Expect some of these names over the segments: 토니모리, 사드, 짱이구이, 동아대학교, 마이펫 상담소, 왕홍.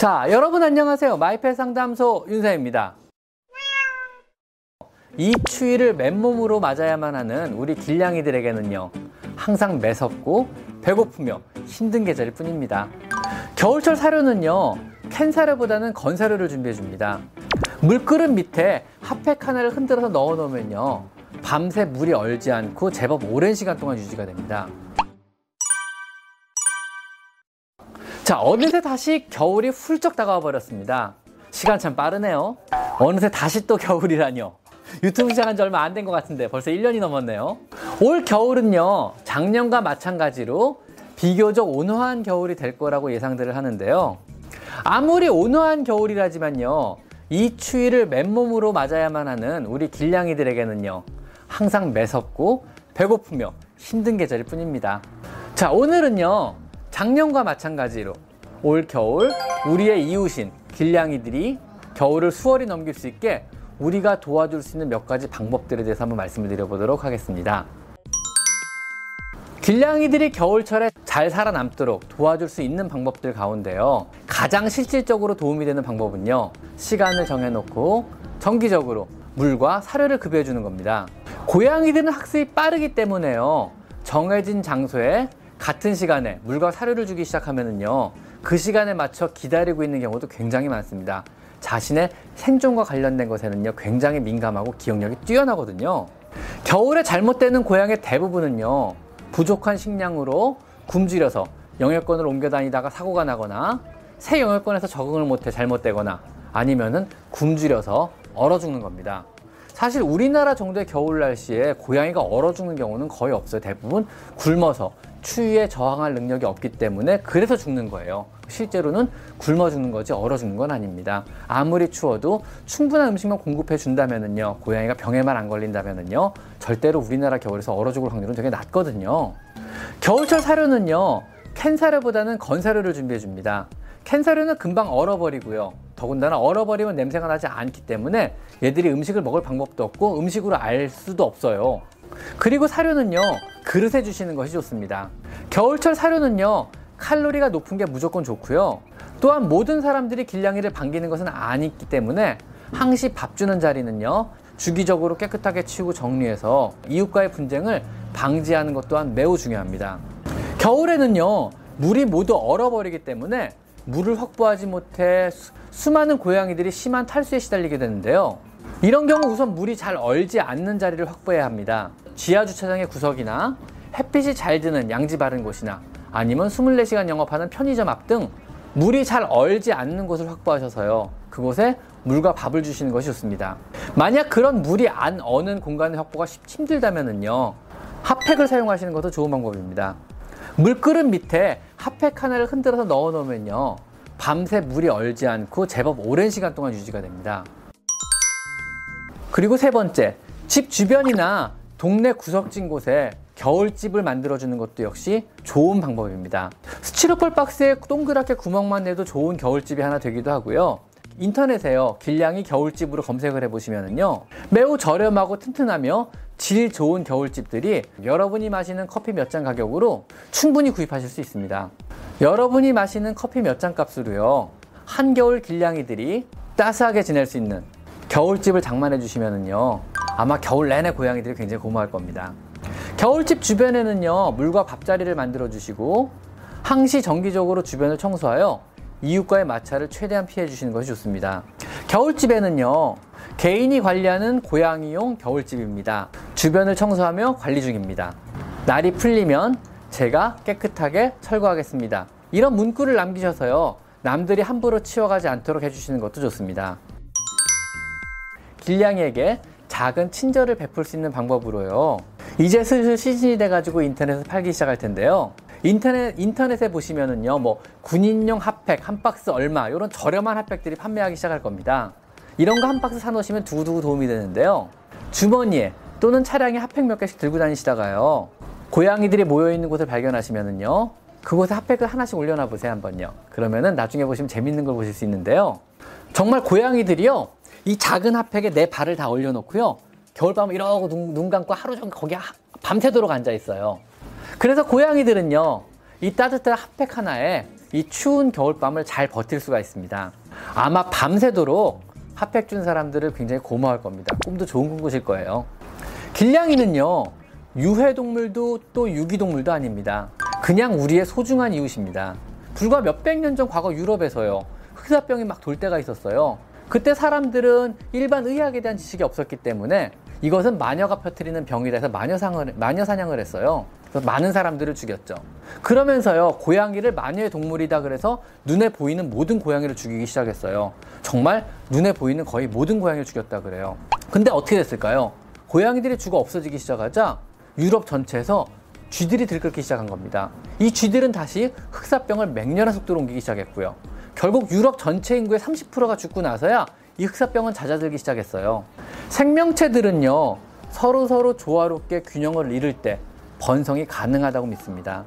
자, 여러분 안녕하세요. 마이펫 상담소 윤사입니다. 이 추위를 맨몸으로 맞아야만 하는 우리 길냥이들에게는요, 항상 매섭고 배고프며 힘든 계절일 뿐입니다. 겨울철 사료는요, 캔 사료보다는 건 사료를 준비해 줍니다. 물그릇 밑에 핫팩 하나를 흔들어서 넣어 놓으면요, 밤새 물이 얼지 않고 제법 오랜 시간 동안 유지가 됩니다. 자, 어느새 다시 겨울이 훌쩍 다가와 버렸습니다. 시간 참 빠르네요. 어느새 다시 또 겨울이라뇨. 유튜브 시작한 지 얼마 안 된 것 같은데 벌써 1년이 넘었네요. 올 겨울은요, 작년과 마찬가지로 비교적 온화한 겨울이 될 거라고 예상들을 하는데요. 아무리 온화한 겨울이라지만요, 이 추위를 맨몸으로 맞아야만 하는 우리 길냥이들에게는요, 항상 매섭고 배고프며 힘든 계절일 뿐입니다. 자, 오늘은요, 작년과 마찬가지로 올겨울 우리의 이웃인 길냥이들이 겨울을 수월히 넘길 수 있게 우리가 도와줄 수 있는 몇 가지 방법들에 대해서 한번 말씀을 드려보도록 하겠습니다. 길냥이들이 겨울철에 잘 살아남도록 도와줄 수 있는 방법들 가운데요, 가장 실질적으로 도움이 되는 방법은요, 시간을 정해놓고 정기적으로 물과 사료를 급여해 주는 겁니다. 고양이들은 학습이 빠르기 때문에요, 정해진 장소에 같은 시간에 물과 사료를 주기 시작하면은요, 그 시간에 맞춰 기다리고 있는 경우도 굉장히 많습니다. 자신의 생존과 관련된 것에는요, 굉장히 민감하고 기억력이 뛰어나거든요. 겨울에 잘못되는 고양이의 대부분은요, 부족한 식량으로 굶주려서 영역권을 옮겨 다니다가 사고가 나거나, 새 영역권에서 적응을 못해 잘못되거나, 아니면은 굶주려서 얼어 죽는 겁니다. 사실 우리나라 정도의 겨울 날씨에 고양이가 얼어 죽는 경우는 거의 없어요. 대부분 굶어서 추위에 저항할 능력이 없기 때문에 그래서 죽는 거예요. 실제로는 굶어 죽는 거지 얼어 죽는 건 아닙니다. 아무리 추워도 충분한 음식만 공급해 준다면은요, 고양이가 병에만 안 걸린다면은요, 절대로 우리나라 겨울에서 얼어 죽을 확률은 되게 낮거든요. 겨울철 사료는요, 캔 사료보다는 건 사료를 준비해 줍니다. 캔 사료는 금방 얼어버리고요, 더군다나 얼어버리면 냄새가 나지 않기 때문에 얘들이 음식을 먹을 방법도 없고 음식으로 알 수도 없어요. 그리고 사료는요, 그릇에 주시는 것이 좋습니다. 겨울철 사료는요, 칼로리가 높은 게 무조건 좋고요, 또한 모든 사람들이 길냥이를 반기는 것은 아니기 때문에 항시 밥 주는 자리는요, 주기적으로 깨끗하게 치우고 정리해서 이웃과의 분쟁을 방지하는 것 또한 매우 중요합니다. 겨울에는요, 물이 모두 얼어버리기 때문에 물을 확보하지 못해 수많은 고양이들이 심한 탈수에 시달리게 되는데요, 이런 경우 우선 물이 잘 얼지 않는 자리를 확보해야 합니다. 지하 주차장의 구석이나 햇빛이 잘 드는 양지 바른 곳이나, 아니면 24시간 영업하는 편의점 앞 등 물이 잘 얼지 않는 곳을 확보하셔서요, 그곳에 물과 밥을 주시는 것이 좋습니다. 만약 그런 물이 안 어는 공간의 확보가 힘들다면은요, 핫팩을 사용하시는 것도 좋은 방법입니다. 물그릇 밑에 핫팩 하나를 흔들어서 넣어 놓으면요, 밤새 물이 얼지 않고 제법 오랜 시간 동안 유지가 됩니다. 그리고 세 번째, 집 주변이나 동네 구석진 곳에 겨울집을 만들어주는 것도 역시 좋은 방법입니다. 스티로폴 박스에 동그랗게 구멍만 내도 좋은 겨울집이 하나 되기도 하고요, 인터넷에요, 길냥이 겨울집으로 검색을 해보시면은요, 매우 저렴하고 튼튼하며 질 좋은 겨울집들이 여러분이 마시는 커피 몇 잔 가격으로 충분히 구입하실 수 있습니다. 여러분이 마시는 커피 몇 잔 값으로요, 한겨울 길냥이들이 따스하게 지낼 수 있는 겨울집을 장만해 주시면은요, 아마 겨울 내내 고양이들이 굉장히 고마워할 겁니다. 겨울집 주변에는요, 물과 밥자리를 만들어 주시고 항시 정기적으로 주변을 청소하여 이웃과의 마찰을 최대한 피해 주시는 것이 좋습니다. 겨울집에는요, 개인이 관리하는 고양이용 겨울집입니다. 주변을 청소하며 관리 중입니다. 날이 풀리면 제가 깨끗하게 철거하겠습니다. 이런 문구를 남기셔서요, 남들이 함부로 치워가지 않도록 해주시는 것도 좋습니다. 길냥이에게 작은 친절을 베풀 수 있는 방법으로요, 이제 슬슬 시즌이 돼가지고 인터넷에서 팔기 시작할 텐데요, 인터넷에 보시면은요, 뭐 군인용 핫팩 한 박스 얼마, 이런 저렴한 핫팩들이 판매하기 시작할 겁니다. 이런 거 한 박스 사놓으시면 두고두고 도움이 되는데요, 주머니에 또는 차량에 핫팩 몇 개씩 들고 다니시다가요, 고양이들이 모여있는 곳을 발견하시면은요, 그곳에 핫팩을 하나씩 올려놔 보세요, 한번요. 그러면은 나중에 보시면 재밌는 걸 보실 수 있는데요, 정말 고양이들이요, 이 작은 핫팩에 내 발을 다 올려놓고요, 겨울밤 이러고 눈 감고 하루 종일 거기 밤새도록 앉아 있어요. 그래서 고양이들은요, 이 따뜻한 핫팩 하나에 이 추운 겨울밤을 잘 버틸 수가 있습니다. 아마 밤새도록 핫팩 준 사람들을 굉장히 고마워할 겁니다. 꿈도 좋은 꿈 꾸실 거예요. 길냥이는요, 유해동물도 또 유기동물도 아닙니다. 그냥 우리의 소중한 이웃입니다. 불과 몇백 년 전 과거 유럽에서요, 흑사병이 막 돌 때가 있었어요. 그때 사람들은 일반 의학에 대한 지식이 없었기 때문에 이것은 마녀가 퍼뜨리는 병이라 해서 마녀 사냥을 했어요. 그래서 많은 사람들을 죽였죠. 그러면서요, 고양이를 마녀의 동물이다 그래서 눈에 보이는 모든 고양이를 죽이기 시작했어요. 정말 눈에 보이는 거의 모든 고양이를 죽였다 그래요. 근데 어떻게 됐을까요? 고양이들이 죽어 없어지기 시작하자 유럽 전체에서 쥐들이 들끓기 시작한 겁니다. 이 쥐들은 다시 흑사병을 맹렬한 속도로 옮기기 시작했고요. 결국 유럽 전체 인구의 30%가 죽고 나서야 이 흑사병은 잦아들기 시작했어요. 생명체들은요, 서로서로 조화롭게 균형을 이룰 때 번성이 가능하다고 믿습니다.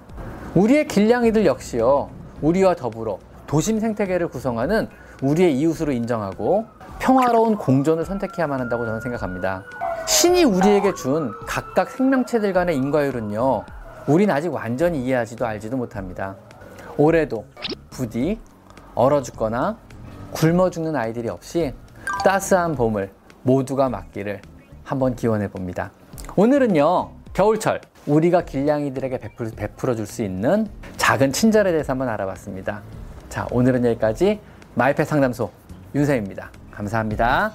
우리의 길냥이들 역시요, 우리와 더불어 도심 생태계를 구성하는 우리의 이웃으로 인정하고 평화로운 공존을 선택해야만 한다고 저는 생각합니다. 신이 우리에게 준 각각 생명체들 간의 인과율은요, 우린 아직 완전히 이해하지도 알지도 못합니다. 올해도 부디 얼어 죽거나 굶어 죽는 아이들이 없이 따스한 봄을 모두가 맞기를 한번 기원해 봅니다. 오늘은요, 겨울철 우리가 길냥이들에게 베풀어 줄 수 있는 작은 친절에 대해서 한번 알아봤습니다. 자, 오늘은 여기까지 마이펫 상담소 윤쌤입니다. 감사합니다.